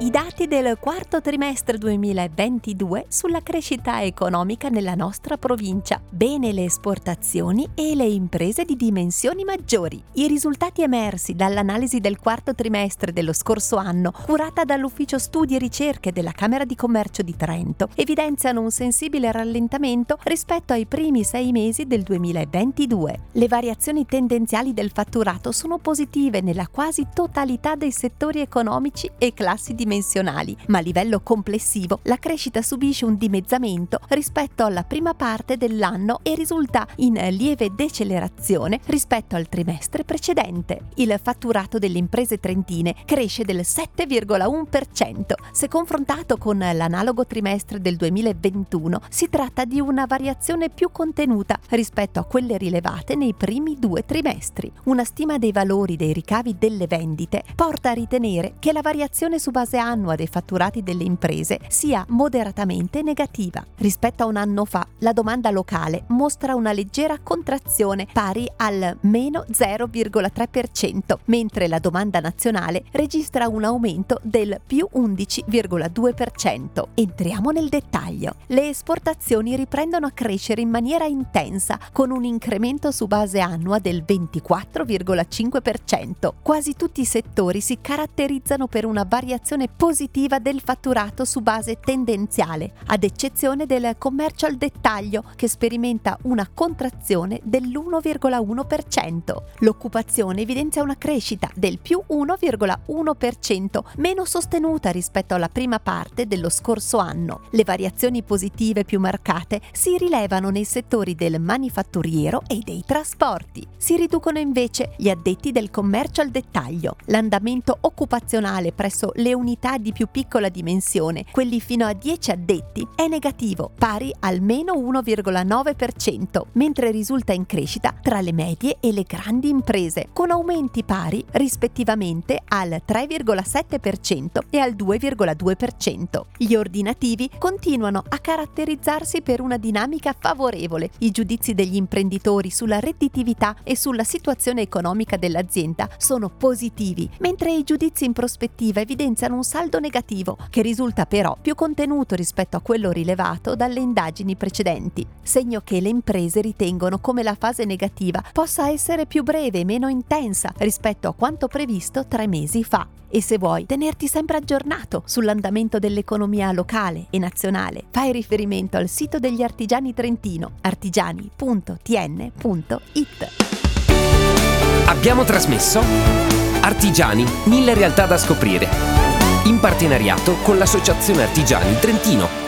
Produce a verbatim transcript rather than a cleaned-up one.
I dati del quarto trimestre duemilaventidue sulla crescita economica nella nostra provincia. Bene le esportazioni e le imprese di dimensioni maggiori. I risultati emersi dall'analisi del quarto trimestre dello scorso anno, curata dall'Ufficio Studi e Ricerche della Camera di Commercio di Trento, evidenziano un sensibile rallentamento rispetto ai primi sei mesi del duemilaventidue. Le variazioni tendenziali del fatturato sono positive nella quasi totalità dei settori economici e classi dimensionali. Ma a livello complessivo la crescita subisce un dimezzamento rispetto alla prima parte dell'anno e risulta in lieve decelerazione rispetto al trimestre precedente. Il fatturato delle imprese trentine cresce del sette virgola uno per cento. Se confrontato con l'analogo trimestre del duemilaventuno, si tratta di una variazione più contenuta rispetto a quelle rilevate nei primi due trimestri. Una stima dei valori dei ricavi delle vendite porta a ritenere che la variazione su base annua dei fatturati delle imprese sia moderatamente negativa. Rispetto a un anno fa, la domanda locale mostra una leggera contrazione pari al meno zero virgola tre per cento, mentre la domanda nazionale registra un aumento del più undici virgola due per cento. Entriamo nel dettaglio. Le esportazioni riprendono a crescere in maniera intensa, con un incremento su base annua del ventiquattro virgola cinque per cento. Quasi tutti i settori si caratterizzano per una variazione positiva del fatturato su base tendenziale, ad eccezione del commercio al dettaglio, che sperimenta una contrazione dell'uno virgola uno per cento. L'occupazione evidenzia una crescita del più uno virgola uno per cento, meno sostenuta rispetto alla prima parte dello scorso anno. Le variazioni positive più marcate si rilevano nei settori del manifatturiero e dei trasporti. Si riducono invece gli addetti del commercio al dettaglio. L'andamento occupazionale presso le unità di più piccola dimensione, quelli fino a dieci addetti, è negativo, pari al meno uno virgola nove per cento, mentre risulta in crescita tra le medie e le grandi imprese, con aumenti pari rispettivamente al tre virgola sette per cento e al due virgola due per cento. Gli ordinativi continuano a caratterizzarsi per una dinamica favorevole. I giudizi degli imprenditori sulla redditività e sulla situazione economica dell'azienda sono positivi, mentre i giudizi in prospettiva evidenziano un saldo negativo, che risulta però più contenuto rispetto a quello rilevato dalle indagini precedenti, segno che le imprese ritengono come la fase negativa possa essere più breve e meno intensa rispetto a quanto previsto tre mesi fa. E se vuoi tenerti sempre aggiornato sull'andamento dell'economia locale e nazionale, fai riferimento al sito degli Artigiani Trentino, artigiani punto t n punto i t. Abbiamo trasmesso Artigiani, mille realtà da scoprire, in partenariato con l'Associazione Artigiani Trentino.